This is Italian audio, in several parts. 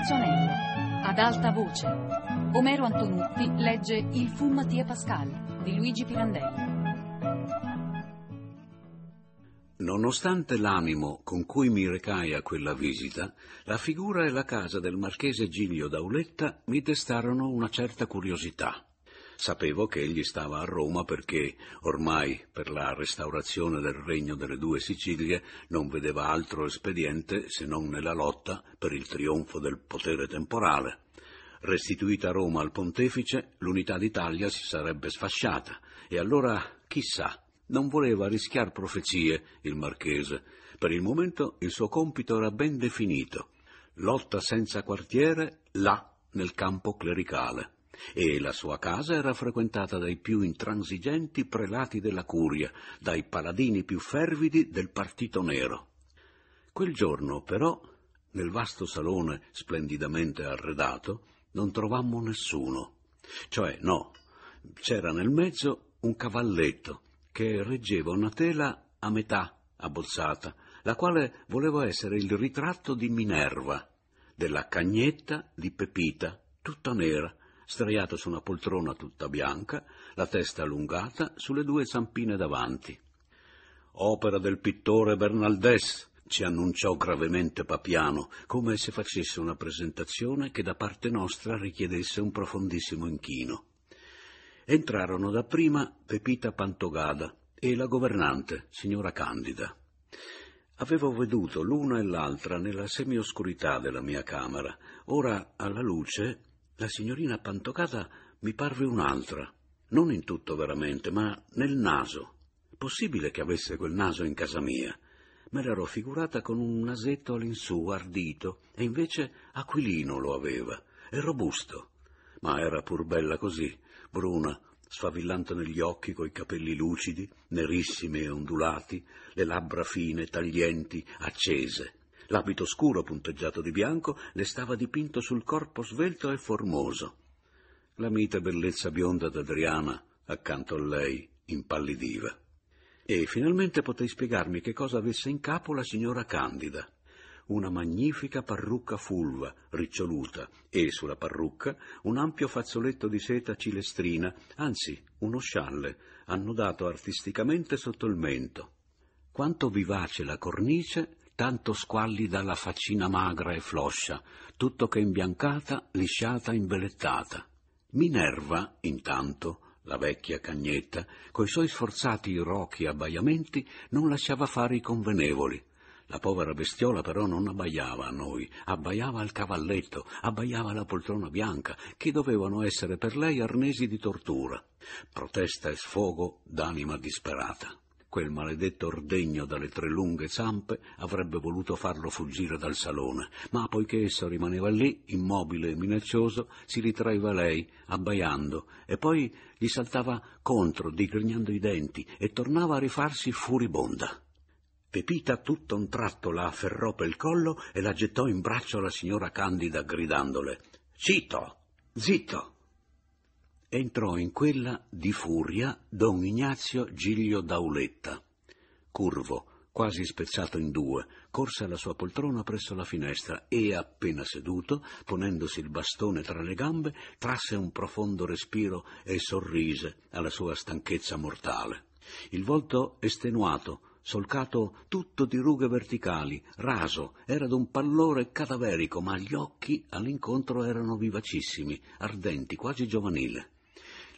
Rossonero. Ad alta voce. Omero Antonutti legge Il fu Mattia Pascal di Luigi Pirandello. Nonostante l'animo con cui mi recai a quella visita, la figura e la casa del marchese Giglio d'Auletta mi destarono una certa curiosità. Sapevo che egli stava a Roma perché, ormai, per la restaurazione del Regno delle Due Sicilie, non vedeva altro espediente se non nella lotta per il trionfo del potere temporale. Restituita Roma al pontefice, l'unità d'Italia si sarebbe sfasciata, e allora, chissà, non voleva rischiar profezie, il marchese. Per il momento il suo compito era ben definito. Lotta senza quartiere, là, nel campo clericale. E la sua casa era frequentata dai più intransigenti prelati della curia, dai paladini più fervidi del partito nero. Quel giorno, però, nel vasto salone splendidamente arredato, non trovammo nessuno. Cioè, no, c'era nel mezzo un cavalletto che reggeva una tela a metà abbozzata, la quale voleva essere il ritratto di Minerva, della cagnetta di Pepita, tutta nera, Straiato su una poltrona tutta bianca, la testa allungata sulle due zampine davanti. «Opera del pittore Bernaldez», ci annunciò gravemente Papiano, come se facesse una presentazione che da parte nostra richiedesse un profondissimo inchino. Entrarono dapprima Pepita Pantogada e la governante, signora Candida. Avevo veduto l'una e l'altra nella semioscurità della mia camera. Ora, alla luce, la signorina Pantogada mi parve un'altra, non in tutto veramente, ma nel naso. Possibile che avesse quel naso in casa mia. Me l'ero figurata con un nasetto all'insù, ardito, e invece Aquilino lo aveva, e robusto. Ma era pur bella così, bruna, sfavillante negli occhi, coi capelli lucidi, nerissimi e ondulati, le labbra fine, taglienti, accese. L'abito scuro punteggiato di bianco le stava dipinto sul corpo svelto e formoso. La mite bellezza bionda d'Adriana accanto a lei impallidiva. E finalmente potei spiegarmi che cosa avesse in capo la signora Candida. Una magnifica parrucca fulva, riccioluta, e sulla parrucca un ampio fazzoletto di seta cilestrina, anzi uno scialle, annodato artisticamente sotto il mento. Quanto vivace la cornice, tanto squallida la faccina magra e floscia, tutto che imbiancata, lisciata, imbellettata. Minerva, intanto, la vecchia cagnetta, coi suoi sforzati rochi abbaiamenti, non lasciava fare i convenevoli. La povera bestiola però non abbaiava a noi, abbaiava al cavalletto, abbaiava alla poltrona bianca, che dovevano essere per lei arnesi di tortura. Protesta e sfogo d'anima disperata. Quel maledetto ordegno dalle tre lunghe zampe avrebbe voluto farlo fuggire dal salone, ma poiché esso rimaneva lì, immobile e minaccioso, si ritraeva lei, abbaiando, e poi gli saltava contro, digrignando i denti, e tornava a rifarsi furibonda. Pepita tutto un tratto la afferrò pel collo e la gettò in braccio alla signora Candida, gridandole: «Zitto! Zitto!» Entrò in quella, di furia, don Ignazio Giglio d'Auletta. Curvo, quasi spezzato in due, corse alla sua poltrona presso la finestra e, appena seduto, ponendosi il bastone tra le gambe, trasse un profondo respiro e sorrise alla sua stanchezza mortale. Il volto estenuato, solcato tutto di rughe verticali, raso, era d'un pallore cadaverico, ma gli occhi all'incontro erano vivacissimi, ardenti, quasi giovanili.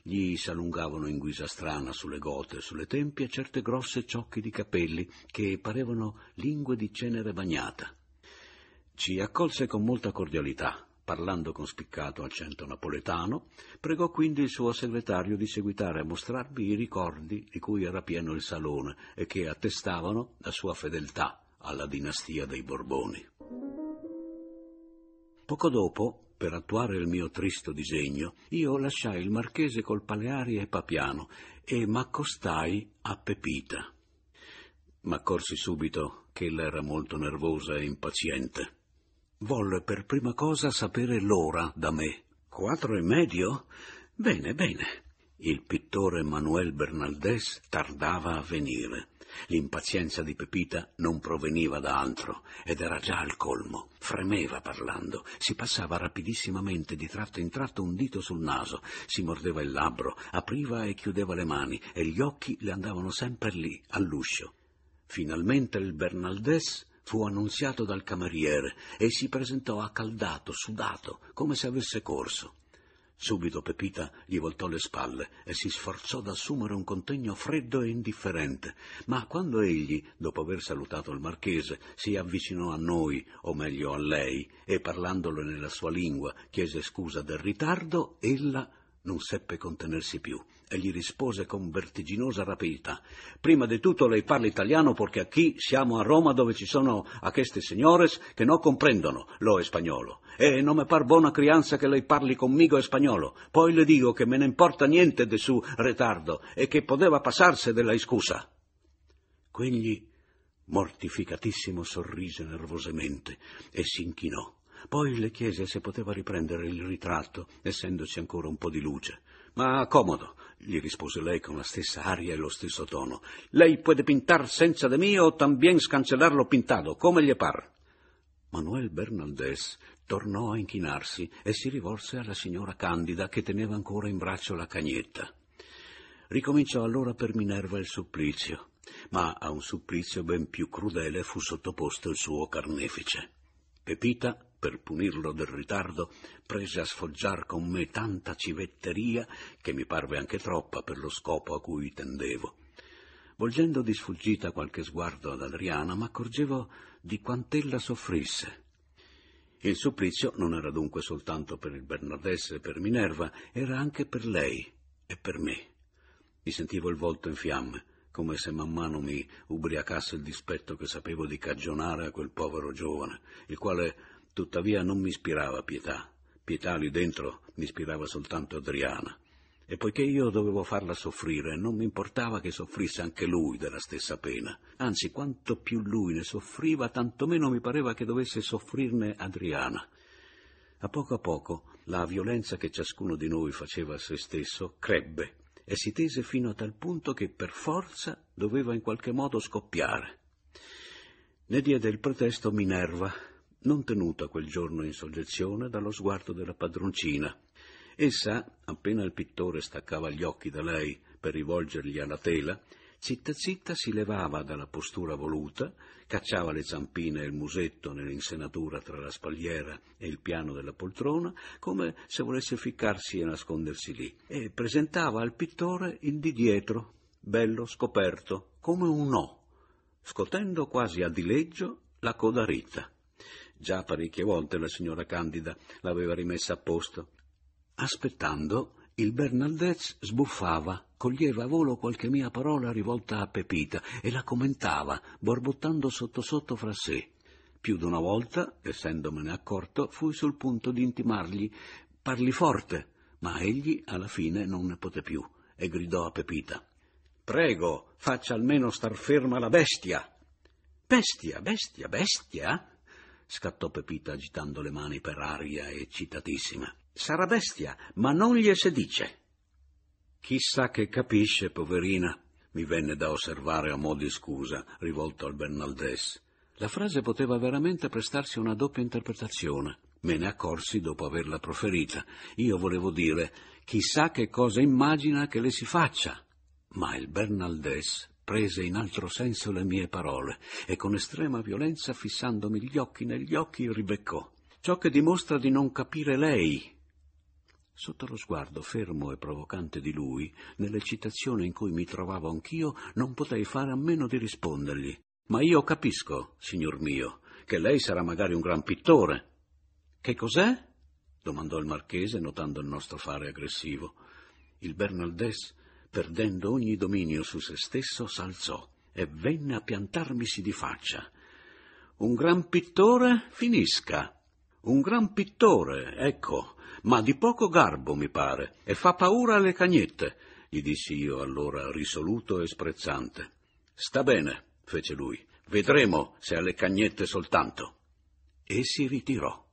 Gli s'allungavano in guisa strana sulle gote e sulle tempie certe grosse ciocche di capelli che parevano lingue di cenere bagnata. Ci accolse con molta cordialità, parlando con spiccato accento napoletano, pregò quindi il suo segretario di seguitare a mostrarmi i ricordi di cui era pieno il salone e che attestavano la sua fedeltà alla dinastia dei Borboni. Poco dopo, per attuare il mio tristo disegno, io lasciai il marchese col Paleari e Papiano e m'accostai a Pepita. M'accorsi subito che ella era molto nervosa e impaziente. Volle per prima cosa sapere l'ora da me. 4:30? Bene, bene. Il pittore Manuel Bernaldez tardava a venire. L'impazienza di Pepita non proveniva da altro, ed era già al colmo. Fremeva parlando, si passava rapidissimamente di tratto in tratto un dito sul naso, si mordeva il labbro, apriva e chiudeva le mani, e gli occhi le andavano sempre lì, all'uscio. Finalmente il Bernaldez fu annunziato dal cameriere e si presentò accaldato, sudato, come se avesse corso. Subito Pepita gli voltò le spalle e si sforzò d'assumere un contegno freddo e indifferente, ma quando egli, dopo aver salutato il marchese, si avvicinò a noi, o meglio a lei, e parlandole nella sua lingua chiese scusa del ritardo, ella non seppe contenersi più e gli rispose con vertiginosa rapidità: «Prima di tutto lei parla italiano, perché aquí siamo a Roma, dove ci sono questi signores che non comprendono lo spagnolo. E non mi par buona crianza che lei parli conmigo spagnolo. Poi le dico che me ne importa niente de su ritardo e che poteva passarsi della scusa». Quegli, mortificatissimo, sorrise nervosamente e si inchinò. Poi le chiese se poteva riprendere il ritratto, essendoci ancora un po' di luce. «Ma comodo», gli rispose lei con la stessa aria e lo stesso tono. «Lei può pintar senza de mí o también scancellarlo pintado, come gli par». Manuel Bernaldez tornò a inchinarsi e si rivolse alla signora Candida, che teneva ancora in braccio la cagnetta. Ricominciò allora per Minerva il supplizio, ma a un supplizio ben più crudele fu sottoposto il suo carnefice. Pepita, per punirlo del ritardo, prese a sfoggiar con me tanta civetteria che mi parve anche troppa per lo scopo a cui tendevo. Volgendo di sfuggita qualche sguardo ad Adriana, m'accorgevo di quant'ella soffrisse. Il supplizio non era dunque soltanto per il Bernardesse e per Minerva, era anche per lei e per me. Mi sentivo il volto in fiamme, come se man mano mi ubriacasse il dispetto che sapevo di cagionare a quel povero giovane, il quale tuttavia non mi ispirava pietà. Pietà lì dentro mi ispirava soltanto Adriana. E poiché io dovevo farla soffrire, non mi importava che soffrisse anche lui della stessa pena. Anzi, quanto più lui ne soffriva, tanto meno mi pareva che dovesse soffrirne Adriana. A poco la violenza che ciascuno di noi faceva a se stesso crebbe e si tese fino a tal punto che per forza doveva in qualche modo scoppiare. Ne diede il pretesto Minerva, non tenuta quel giorno in soggezione dallo sguardo della padroncina. Essa, appena il pittore staccava gli occhi da lei per rivolgergli alla tela, zitta zitta si levava dalla postura voluta, cacciava le zampine e il musetto nell'insenatura tra la spalliera e il piano della poltrona, come se volesse ficcarsi e nascondersi lì, e presentava al pittore il di dietro, bello scoperto, come un O, scotendo quasi a dileggio la coda ritta. Già parecchie volte la signora Candida l'aveva rimessa a posto. Aspettando, il Bernaldez sbuffava, coglieva a volo qualche mia parola rivolta a Pepita e la commentava, borbottando sotto sotto fra sé. Più d'una volta, essendomene accorto, fui sul punto di intimargli: «Parli forte», ma egli alla fine non ne poté più e gridò a Pepita: «Prego, faccia almeno star ferma la bestia!» «Bestia, bestia, bestia?» scattò Pepita agitando le mani per aria, eccitatissima. «Sarà bestia, ma non gli si dice». «Chissà che capisce, poverina», mi venne da osservare a mo' di scusa, rivolto al Bernaldez. La frase poteva veramente prestarsi una doppia interpretazione. Me ne accorsi dopo averla proferita. Io volevo dire: «Chissà che cosa immagina che le si faccia». Ma il Bernaldez prese in altro senso le mie parole e, con estrema violenza, fissandomi gli occhi negli occhi, ribeccò: «Ciò che dimostra di non capire lei». Sotto lo sguardo fermo e provocante di lui, nell'eccitazione in cui mi trovavo anch'io, non potei fare a meno di rispondergli: «Ma io capisco, signor mio, che lei sarà magari un gran pittore». «Che cos'è?» domandò il marchese, notando il nostro fare aggressivo. Il Bernaldez, perdendo ogni dominio su se stesso, s'alzò e venne a piantarmisi di faccia. «Un gran pittore, finisca. Un gran pittore, ecco, ma di poco garbo, mi pare, e fa paura alle cagnette», gli dissi io allora, risoluto e sprezzante. «Sta bene», fece lui, «vedremo se alle cagnette soltanto». E si ritirò.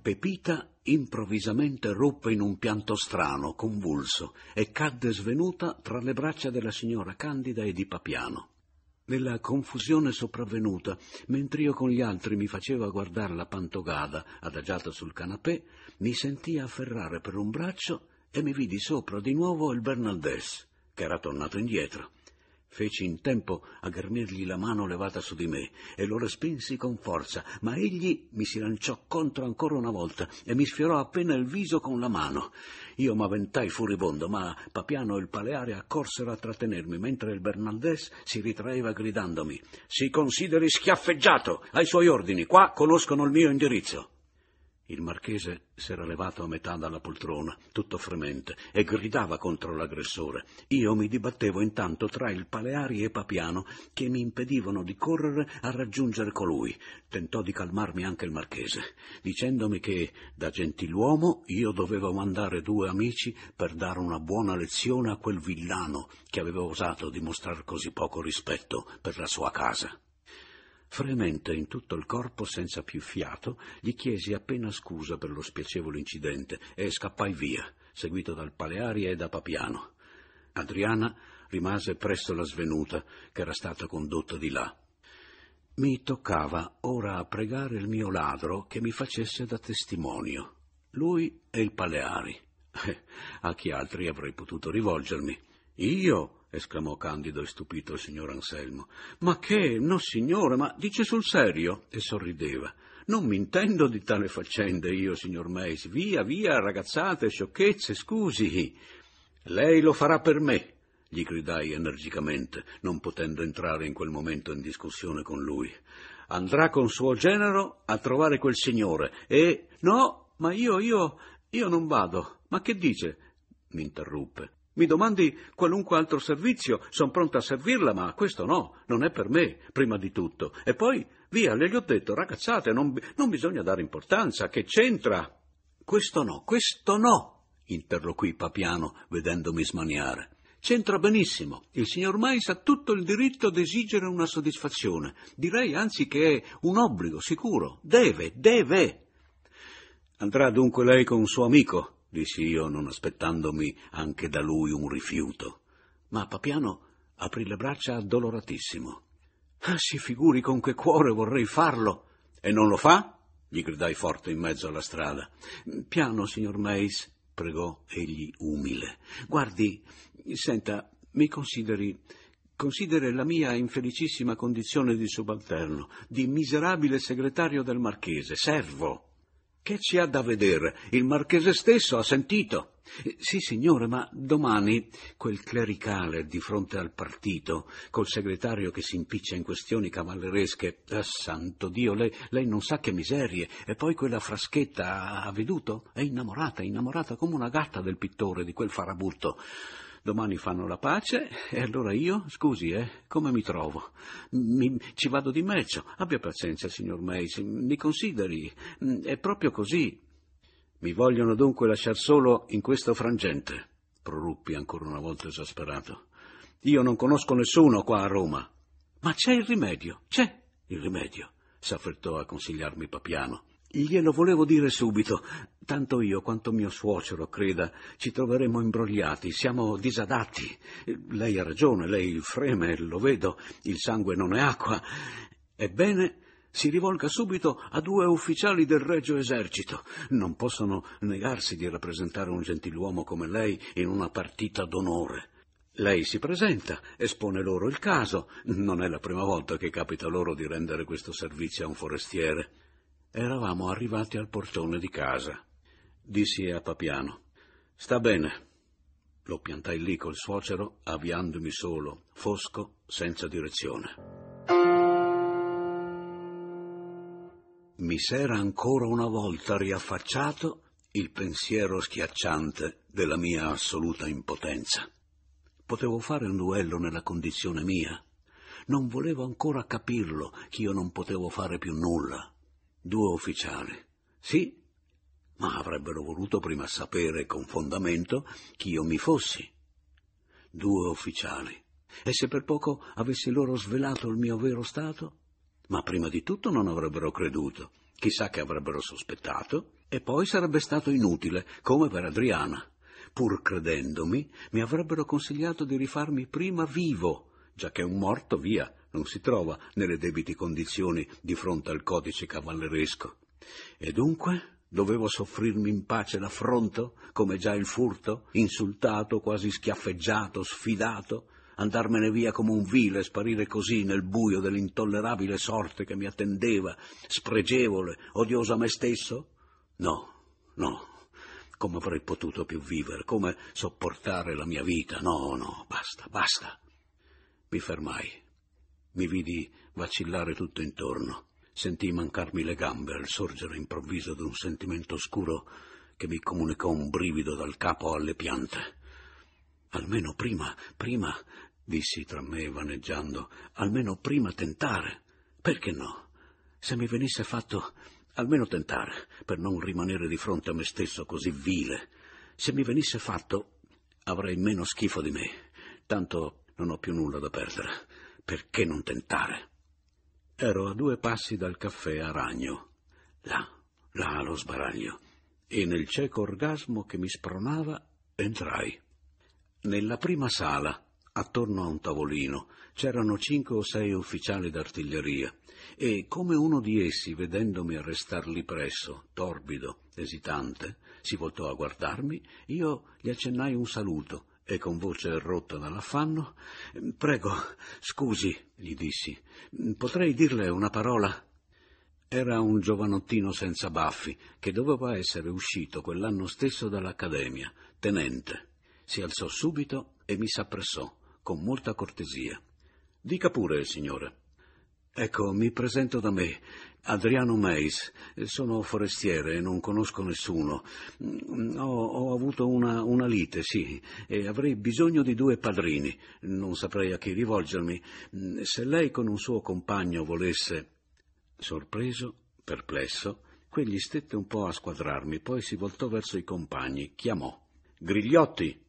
Pepita improvvisamente ruppe in un pianto strano, convulso, e cadde svenuta tra le braccia della signora Candida e di Papiano. Nella confusione sopravvenuta, mentre io con gli altri mi faceva guardare la Pantogada adagiata sul canapè, mi sentii afferrare per un braccio e mi vidi sopra di nuovo il Bernaldez, che era tornato indietro. Feci in tempo a ghermirgli la mano levata su di me e lo respinsi con forza, ma egli mi si lanciò contro ancora una volta e mi sfiorò appena il viso con la mano. Io m'avventai furibondo, ma Papiano e il Paleare accorsero a trattenermi, mentre il Bernaldez si ritraeva gridandomi: «Si consideri schiaffeggiato! Ai suoi ordini! Qua conoscono il mio indirizzo!» Il marchese s'era levato a metà dalla poltrona, tutto fremente, e gridava contro l'aggressore. Io mi dibattevo intanto tra il Paleari e Papiano, che mi impedivano di correre a raggiungere colui. Tentò di calmarmi anche il marchese, dicendomi che, da gentiluomo, io dovevo mandare due amici per dare una buona lezione a quel villano che aveva osato dimostrar così poco rispetto per la sua casa. Fremente in tutto il corpo, senza più fiato, gli chiesi appena scusa per lo spiacevole incidente e scappai via, seguito dal Paleari e da Papiano. Adriana rimase presso la svenuta, che era stata condotta di là. Mi toccava ora a pregare il mio ladro che mi facesse da testimonio, lui e il Paleari. A chi altri avrei potuto rivolgermi? Io? Esclamò candido e stupito il signor Anselmo. «Ma che? No, signore, ma dice sul serio?» E sorrideva. «Non mi intendo di tale faccende io, signor Meis. Via, via, ragazzate, sciocchezze, scusi!» «Lei lo farà per me!» gli gridai energicamente, non potendo entrare in quel momento in discussione con lui. «Andrà con suo genero a trovare quel signore e...» «No, ma io non vado. Ma che dice?» mi interruppe. Mi domandi qualunque altro servizio, son pronta a servirla, ma questo no, non è per me, prima di tutto. E poi, via, le gli ho detto, ragazzate, non bisogna dare importanza, che c'entra? Questo no, interloquì Papiano, vedendomi smaniare. C'entra benissimo, il signor Mais ha tutto il diritto di esigere una soddisfazione, direi anzi che è un obbligo, sicuro, deve. Andrà dunque lei con un suo amico? Dissi io, non aspettandomi anche da lui un rifiuto. Ma Papiano aprì le braccia addoloratissimo. «Ah, si figuri con che cuore vorrei farlo!» «E non lo fa?» gli gridai forte in mezzo alla strada. «Piano, signor Meis», pregò egli umile. «Guardi, senta, mi consideri... Considera la mia infelicissima condizione di subalterno, di miserabile segretario del marchese, servo». Che ci ha da vedere? Il marchese stesso ha sentito. Sì, signore, ma domani quel clericale di fronte al partito, col segretario che si impiccia in questioni cavalleresche, santo Dio, lei non sa che miserie, e poi quella Fraschetta, ha veduto? È innamorata come una gatta del pittore, di quel farabutto. Domani fanno la pace e allora io, scusi, come mi trovo? Ci vado di mezzo. Abbia pazienza, signor Meis, mi consideri, è proprio così. Mi vogliono dunque lasciar solo in questo frangente, proruppi ancora una volta esasperato. Io non conosco nessuno qua a Roma. Ma c'è il rimedio, s'affrettò a consigliarmi Papiano. Glielo volevo dire subito, tanto io quanto mio suocero, creda, ci troveremo imbrogliati, siamo disadatti. Lei ha ragione, lei freme, lo vedo, il sangue non è acqua. Ebbene, si rivolga subito a due ufficiali del Regio Esercito. Non possono negarsi di rappresentare un gentiluomo come lei in una partita d'onore. Lei si presenta, espone loro il caso, non è la prima volta che capita loro di rendere questo servizio a un forestiere. Eravamo arrivati al portone di casa. Dissi a Papiano: «Sta bene». Lo piantai lì col suocero, avviandomi solo, fosco, senza direzione. Mi s'era ancora una volta riaffacciato il pensiero schiacciante della mia assoluta impotenza. Potevo fare un duello nella condizione mia. Non volevo ancora capirlo che io non potevo fare più nulla. Due ufficiali, sì, ma avrebbero voluto prima sapere con fondamento chi io mi fossi. Due ufficiali, e se per poco avessi loro svelato il mio vero stato? Ma prima di tutto non avrebbero creduto, chissà che avrebbero sospettato, E poi sarebbe stato inutile, come per Adriana. Pur credendomi, mi avrebbero consigliato di rifarmi prima vivo, giacché un morto, via, non si trova nelle debiti condizioni di fronte al codice cavalleresco. E dunque dovevo soffrirmi in pace l'affronto, come già il furto, insultato, quasi schiaffeggiato, sfidato, andarmene via come un vile, sparire così nel buio dell'intollerabile sorte che mi attendeva, spregevole, odiosa a me stesso? No, come avrei potuto più vivere, come sopportare la mia vita, no, basta. Mi fermai, mi vidi vacillare tutto intorno, sentii mancarmi le gambe al sorgere improvviso d'un sentimento oscuro che mi comunicò un brivido dal capo alle piante. Almeno prima, dissi tra me vaneggiando, almeno prima tentare, perché no? Se mi venisse fatto... Almeno tentare, per non rimanere di fronte a me stesso così vile. Se mi venisse fatto, avrei meno schifo di me. Tanto non ho più nulla da perdere. Perché non tentare? Ero a 2 passi dal caffè a Ragno. Là, allo sbaraglio. E nel cieco orgasmo che mi spronava, entrai. Nella prima sala, attorno a un tavolino, c'erano 5 o 6 ufficiali d'artiglieria. E come uno di essi, vedendomi arrestar lì presso, torbido, esitante, si voltò a guardarmi, io gli accennai un saluto e con voce rotta dall'affanno, «Prego, scusi», gli dissi, «potrei dirle una parola?» Era un giovanottino senza baffi, che doveva essere uscito quell'anno stesso dall'accademia, tenente. Si alzò subito e mi s'appressò, con molta cortesia. «Dica pure, signore». «Ecco, mi presento da me, Adriano Mais, sono forestiere e non conosco nessuno. Ho avuto una lite, sì, e avrei bisogno di 2 padrini, non saprei a chi rivolgermi. Se lei con un suo compagno volesse...» Sorpreso, perplesso, quegli stette un po' a squadrarmi, poi si voltò verso i compagni, chiamò. «Grigliotti!»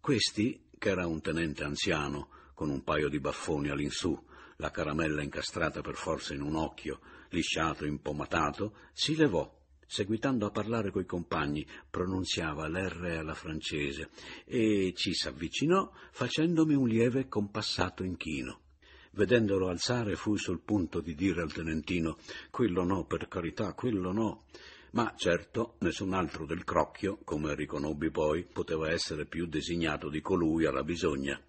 Questi, che era un tenente anziano, con un paio di baffoni all'insù, la caramella incastrata per forza in un occhio, lisciato, impomatato, si levò, seguitando a parlare coi compagni, pronunziava l'R alla francese, e ci s'avvicinò facendomi un lieve compassato inchino. Vedendolo alzare fui sul punto di dire al tenentino, «Quello no, per carità, quello no». Ma certo nessun altro del crocchio, come riconobbi poi, poteva essere più designato di colui alla bisogna.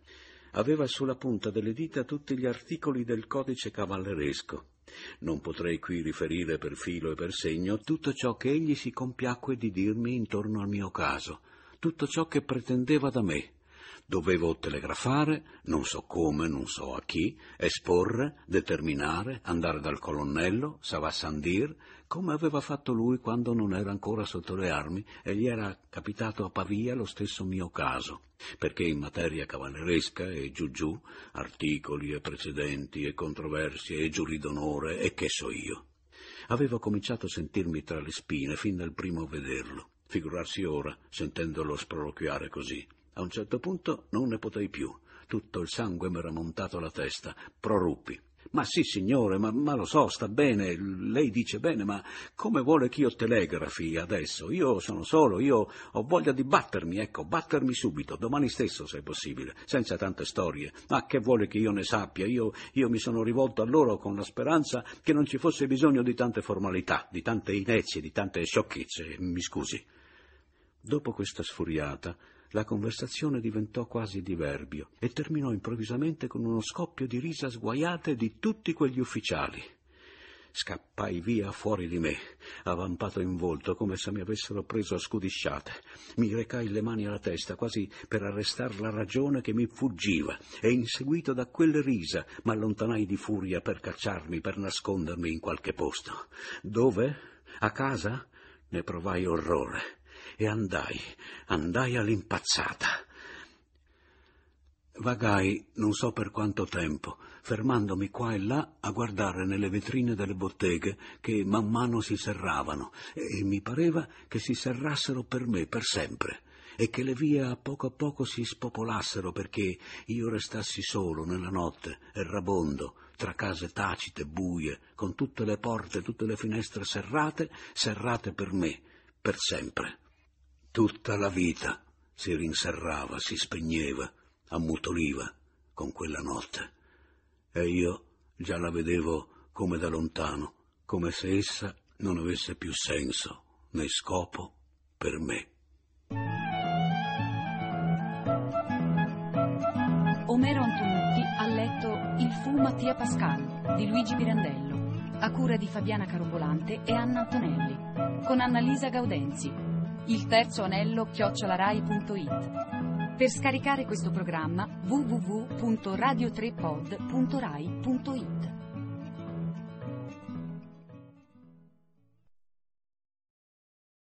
Aveva sulla punta delle dita tutti gli articoli del codice cavalleresco. Non potrei qui riferire per filo e per segno tutto ciò che egli si compiacque di dirmi intorno al mio caso, tutto ciò che pretendeva da me. Dovevo telegrafare, non so come, non so a chi, esporre, determinare, andare dal colonnello, Savassandir, come aveva fatto lui quando non era ancora sotto le armi e gli era capitato a Pavia lo stesso mio caso, perché in materia cavalleresca e giù, articoli e precedenti e controversie e giuri d'onore e che so io. Avevo cominciato a sentirmi tra le spine fin dal primo vederlo, figurarsi ora sentendolo sproloquiare così. A un certo punto non ne potei più, tutto il sangue m'era montato alla testa, proruppi. «Ma sì, signore, ma lo so, sta bene, lei dice bene, ma come vuole che io telegrafi adesso? Io sono solo, io ho voglia di battermi, ecco, battermi subito, domani stesso se è possibile, senza tante storie. Ma che vuole che io ne sappia? Io mi sono rivolto a loro con la speranza che non ci fosse bisogno di tante formalità, di tante inezie, di tante sciocchezze, mi scusi». Dopo questa sfuriata, la conversazione diventò quasi diverbio e terminò improvvisamente con uno scoppio di risa sguaiate di tutti quegli ufficiali. Scappai via fuori di me, avvampato in volto come se mi avessero preso a scudisciate. Mi recai le mani alla testa quasi per arrestar la ragione che mi fuggiva e inseguito da quelle risa m'allontanai di furia per cacciarmi, per nascondermi in qualche posto. Dove? A casa? Ne provai orrore. E andai all'impazzata. Vagai non so per quanto tempo, fermandomi qua e là a guardare nelle vetrine delle botteghe che man mano si serravano e mi pareva che si serrassero per me per sempre e che le vie a poco si spopolassero perché io restassi solo nella notte, errabondo, tra case tacite, buie, con tutte le porte e tutte le finestre serrate, serrate per me, per sempre. Tutta la vita si rinserrava, si spegneva, ammutoliva con quella notte, e io già la vedevo come da lontano, come se essa non avesse più senso né scopo per me. Omero Antonutti ha letto Il fu Mattia Pascal di Luigi Pirandello, a cura di Fabiana Caropolante e Anna Antonelli, con Annalisa Gaudenzi. Il terzo anello @rai.it. Per scaricare questo programma www.radiotrepod.rai.it.